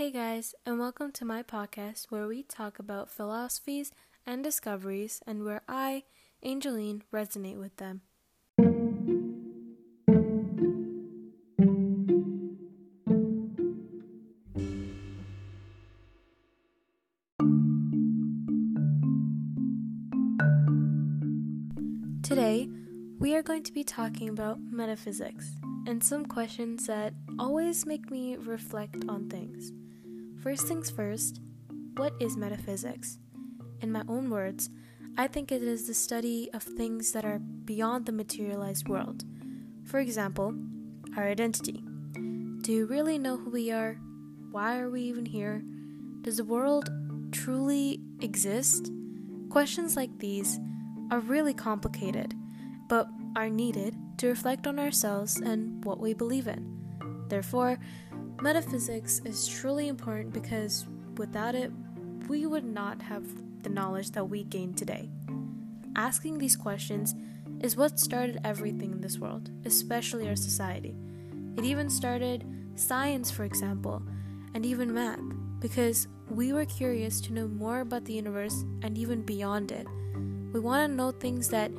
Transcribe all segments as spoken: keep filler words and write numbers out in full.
Hey guys, and welcome to my podcast where we talk about philosophies and discoveries and where I, Angeline, resonate with them. Today, we are going to be talking about metaphysics and some questions that always make me reflect on things. First things first, what is metaphysics? In my own words, I think it is the study of things that are beyond the materialized world. For example, our identity. Do you really know who we are? Why are we even here? Does the world truly exist? Questions like these are really complicated, but are needed to reflect on ourselves and what we believe in. Therefore, metaphysics is truly important because without it, we would not have the knowledge that we gain today. Asking these questions is what started everything in this world, especially our society. It even started science, for example, and even math, because we were curious to know more about the universe and even beyond it. We want to know things that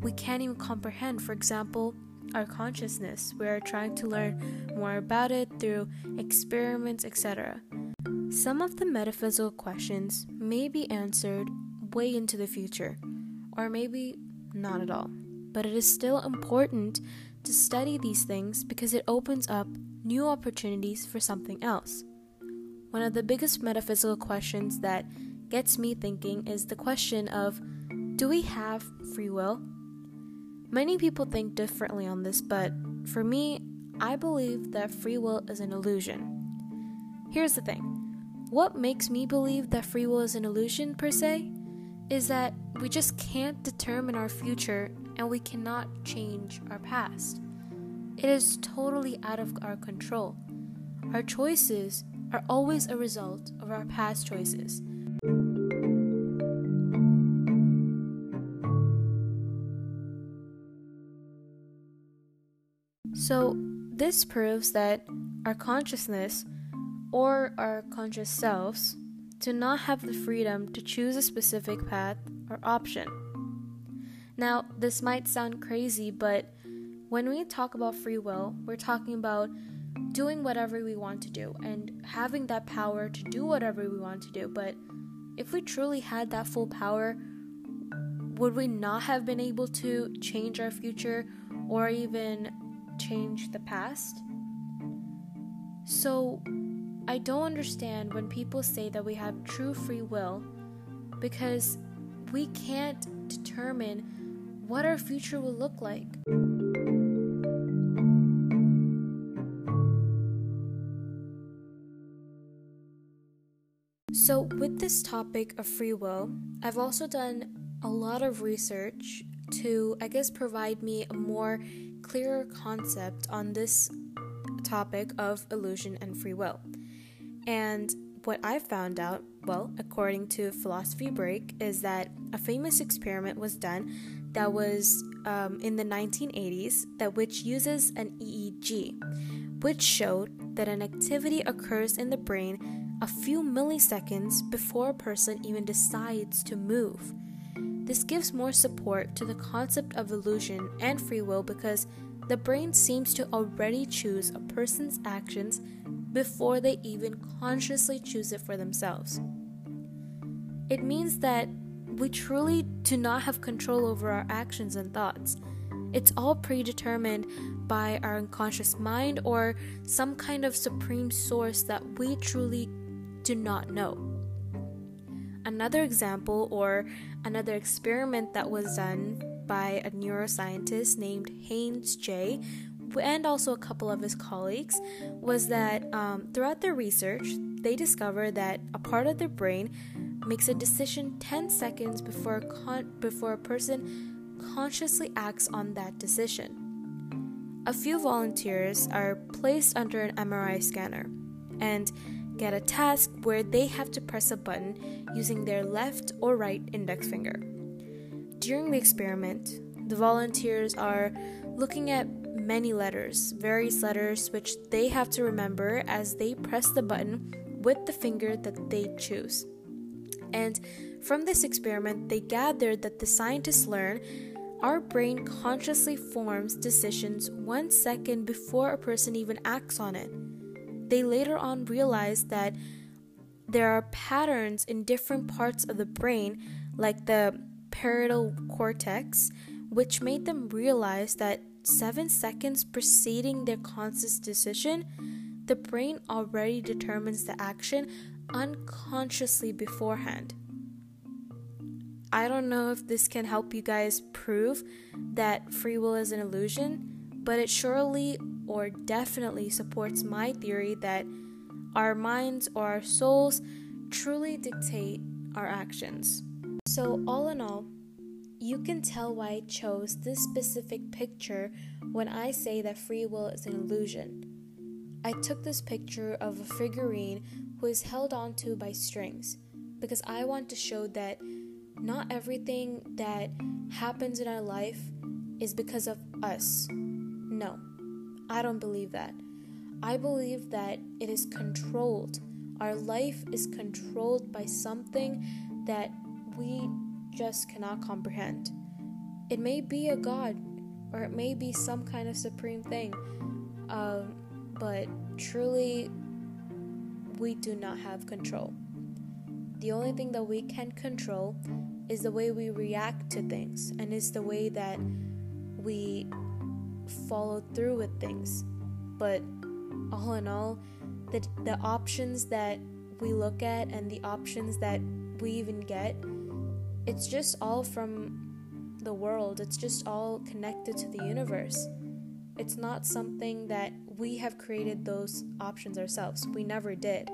we can't even comprehend. For example, our consciousness. We are trying to learn more about it through experiments, et cetera. Some of the metaphysical questions may be answered way into the future, or maybe not at all. But it is still important to study these things because it opens up new opportunities for something else. One of the biggest metaphysical questions that gets me thinking is the question of, do we have free will? Many people think differently on this, but for me, I believe that free will is an illusion. Here's the thing. What makes me believe that free will is an illusion, per se, is that we just can't determine our future and we cannot change our past. It is totally out of our control. Our choices are always a result of our past choices. So, this proves that our consciousness, or our conscious selves, do not have the freedom to choose a specific path or option. Now, this might sound crazy, but when we talk about free will, we're talking about doing whatever we want to do and having that power to do whatever we want to do. But if we truly had that full power, would we not have been able to change our future or even change the past? So I don't understand when people say that we have true free will, because we can't determine what our future will look like. So with this topic of free will, I've also done a lot of research to, I guess, provide me a more clearer concept on this topic of illusion and free will. And what I found out, well, according to Philosophy Break, is that a famous experiment was done that was um, in the nineteen eighties, that which uses an E E G, which showed that an activity occurs in the brain a few milliseconds before a person even decides to move. This gives more support to the concept of illusion and free will because the brain seems to already choose a person's actions before they even consciously choose it for themselves. It means that we truly do not have control over our actions and thoughts. It's all predetermined by our unconscious mind or some kind of supreme source that we truly do not know. Another example or another experiment that was done by a neuroscientist named Haynes J, and also a couple of his colleagues, was that um, throughout their research, they discovered that a part of their brain makes a decision ten seconds before a, con- before a person consciously acts on that decision. A few volunteers are placed under an M R I scanner and get a task where they have to press a button using their left or right index finger. During the experiment, the volunteers are looking at many letters, various letters which they have to remember as they press the button with the finger that they choose. And from this experiment, they gathered that the scientists learned our brain consciously forms decisions one second before a person even acts on it. They later on realized that there are patterns in different parts of the brain, like the parietal cortex, which made them realize that seven seconds preceding their conscious decision, the brain already determines the action unconsciously beforehand. I don't know if this can help you guys prove that free will is an illusion, but it surely or definitely supports my theory that our minds or our souls truly dictate our actions. So all in all, you can tell why I chose this specific picture when I say that free will is an illusion. I took this picture of a figurine who is held onto by strings because I want to show that not everything that happens in our life is because of us. No, I don't believe that. I believe that it is controlled. Our life is controlled by something that we just cannot comprehend. It may be a god, or it may be some kind of supreme thing, um, but truly, we do not have control. The only thing that we can control is the way we react to things, and is the way that we follow through with things. But all in all, the, the options that we look at and the options that we even get, it's just all from the world. It's just all connected to the universe. It's not something that we have created those options ourselves. We never did.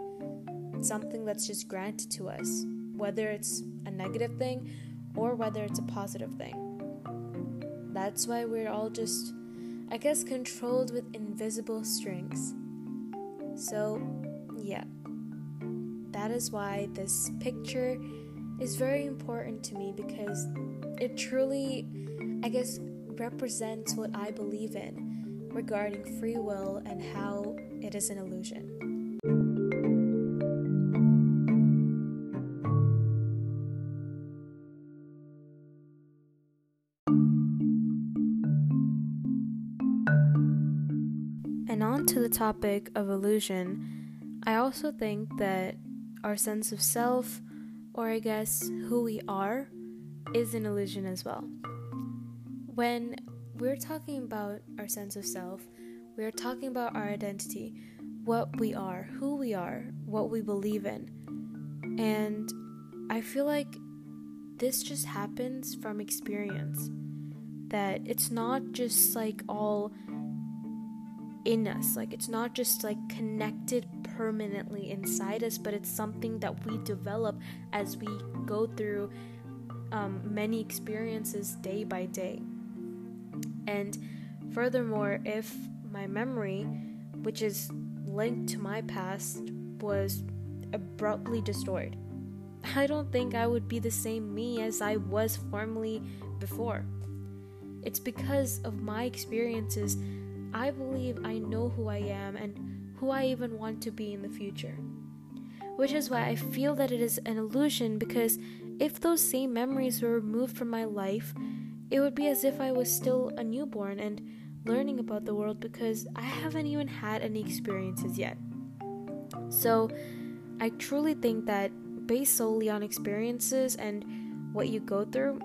It's something that's just granted to us, whether it's a negative thing or whether it's a positive thing. That's why we're all just, I guess, controlled with invisible strings. So, yeah. That is why this picture is very important to me, because it truly, I guess, represents what I believe in regarding free will and how it is an illusion. And on to the topic of illusion, I also think that our sense of self, or I guess who we are, is an illusion as well. When we're talking about our sense of self, we're talking about our identity, what we are, who we are, what we believe in. And I feel like this just happens from experience, that it's not just like all in us, like it's not just like connected permanently inside us, but it's something that we develop as we go through um, many experiences day by day. And furthermore, if my memory, which is linked to my past, was abruptly destroyed, I don't think I would be the same me as I was formerly before. It's because of my experiences, I believe I know who I am and who I even want to be in the future. Which is why I feel that it is an illusion, because if those same memories were removed from my life, it would be as if I was still a newborn and learning about the world, because I haven't even had any experiences yet. So I truly think that based solely on experiences and what you go through,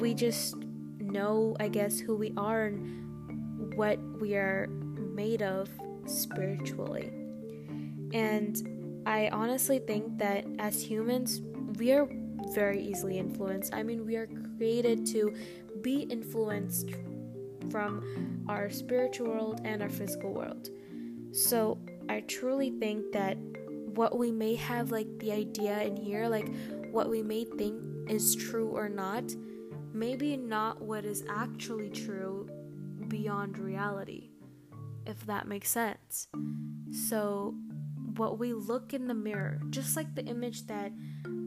we just know, I guess, who we are and what we are made of spiritually. And I honestly think that as humans, we are very easily influenced. I mean, we are created to be influenced from our spiritual world and our physical world. So I truly think that what we may have, like the idea in here, like what we may think is true or not, maybe not what is actually true beyond reality, if that makes sense. So what we look in the mirror, just like the image that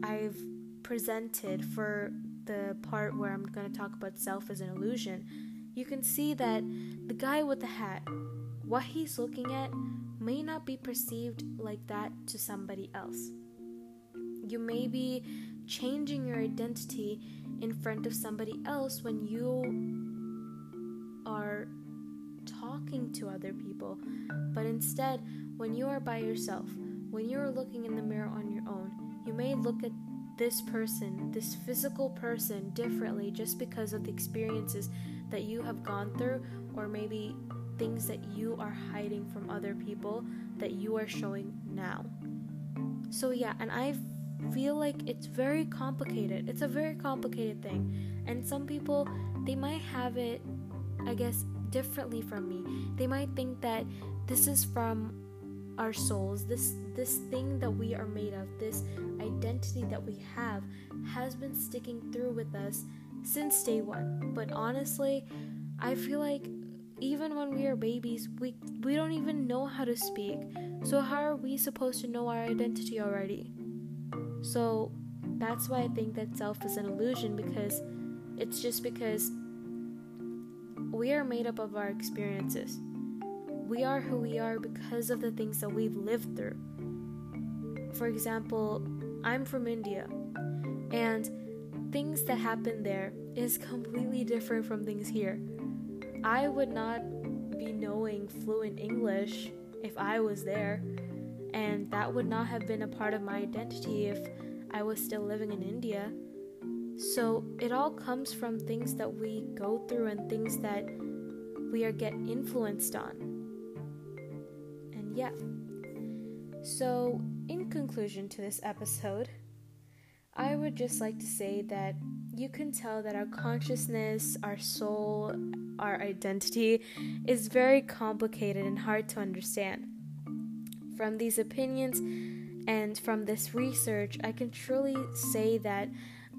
I've presented for the part where I'm going to talk about self as an illusion, you can see that the guy with the hat, what he's looking at may not be perceived like that to somebody else. You may be changing your identity in front of somebody else when you are talking to other people, but instead, when you are by yourself, when you are looking in the mirror on your own, you may look at this person, this physical person, differently just because of the experiences that you have gone through, or maybe things that you are hiding from other people that you are showing now. So yeah, and I feel like it's very complicated. It's a very complicated thing. And some people, they might have it, I guess, differently from me. They might think that this is from our souls, this this thing that we are made of, this identity that we have has been sticking through with us since day one. But honestly, I feel like even when we are babies, we we don't even know how to speak, so how are we supposed to know our identity already? So that's why I think that self is an illusion, because it's just because we are made up of our experiences. We are who we are because of the things that we've lived through. For example, I'm from India, and things that happen there is completely different from things here. I would not be knowing fluent English if I was there, and that would not have been a part of my identity if I was still living in India. So it all comes from things that we go through and things that we are get influenced on. Yeah. So, in conclusion to this episode, I would just like to say that you can tell that our consciousness, our soul, our identity is very complicated and hard to understand. From these opinions and from this research, I can truly say that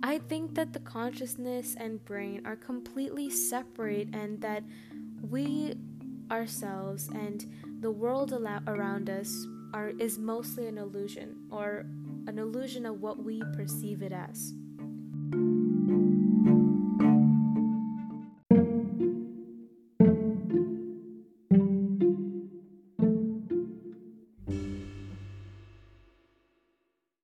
I think that the consciousness and brain are completely separate, and that we ourselves and the world around us are is mostly an illusion, or an illusion of what we perceive it as.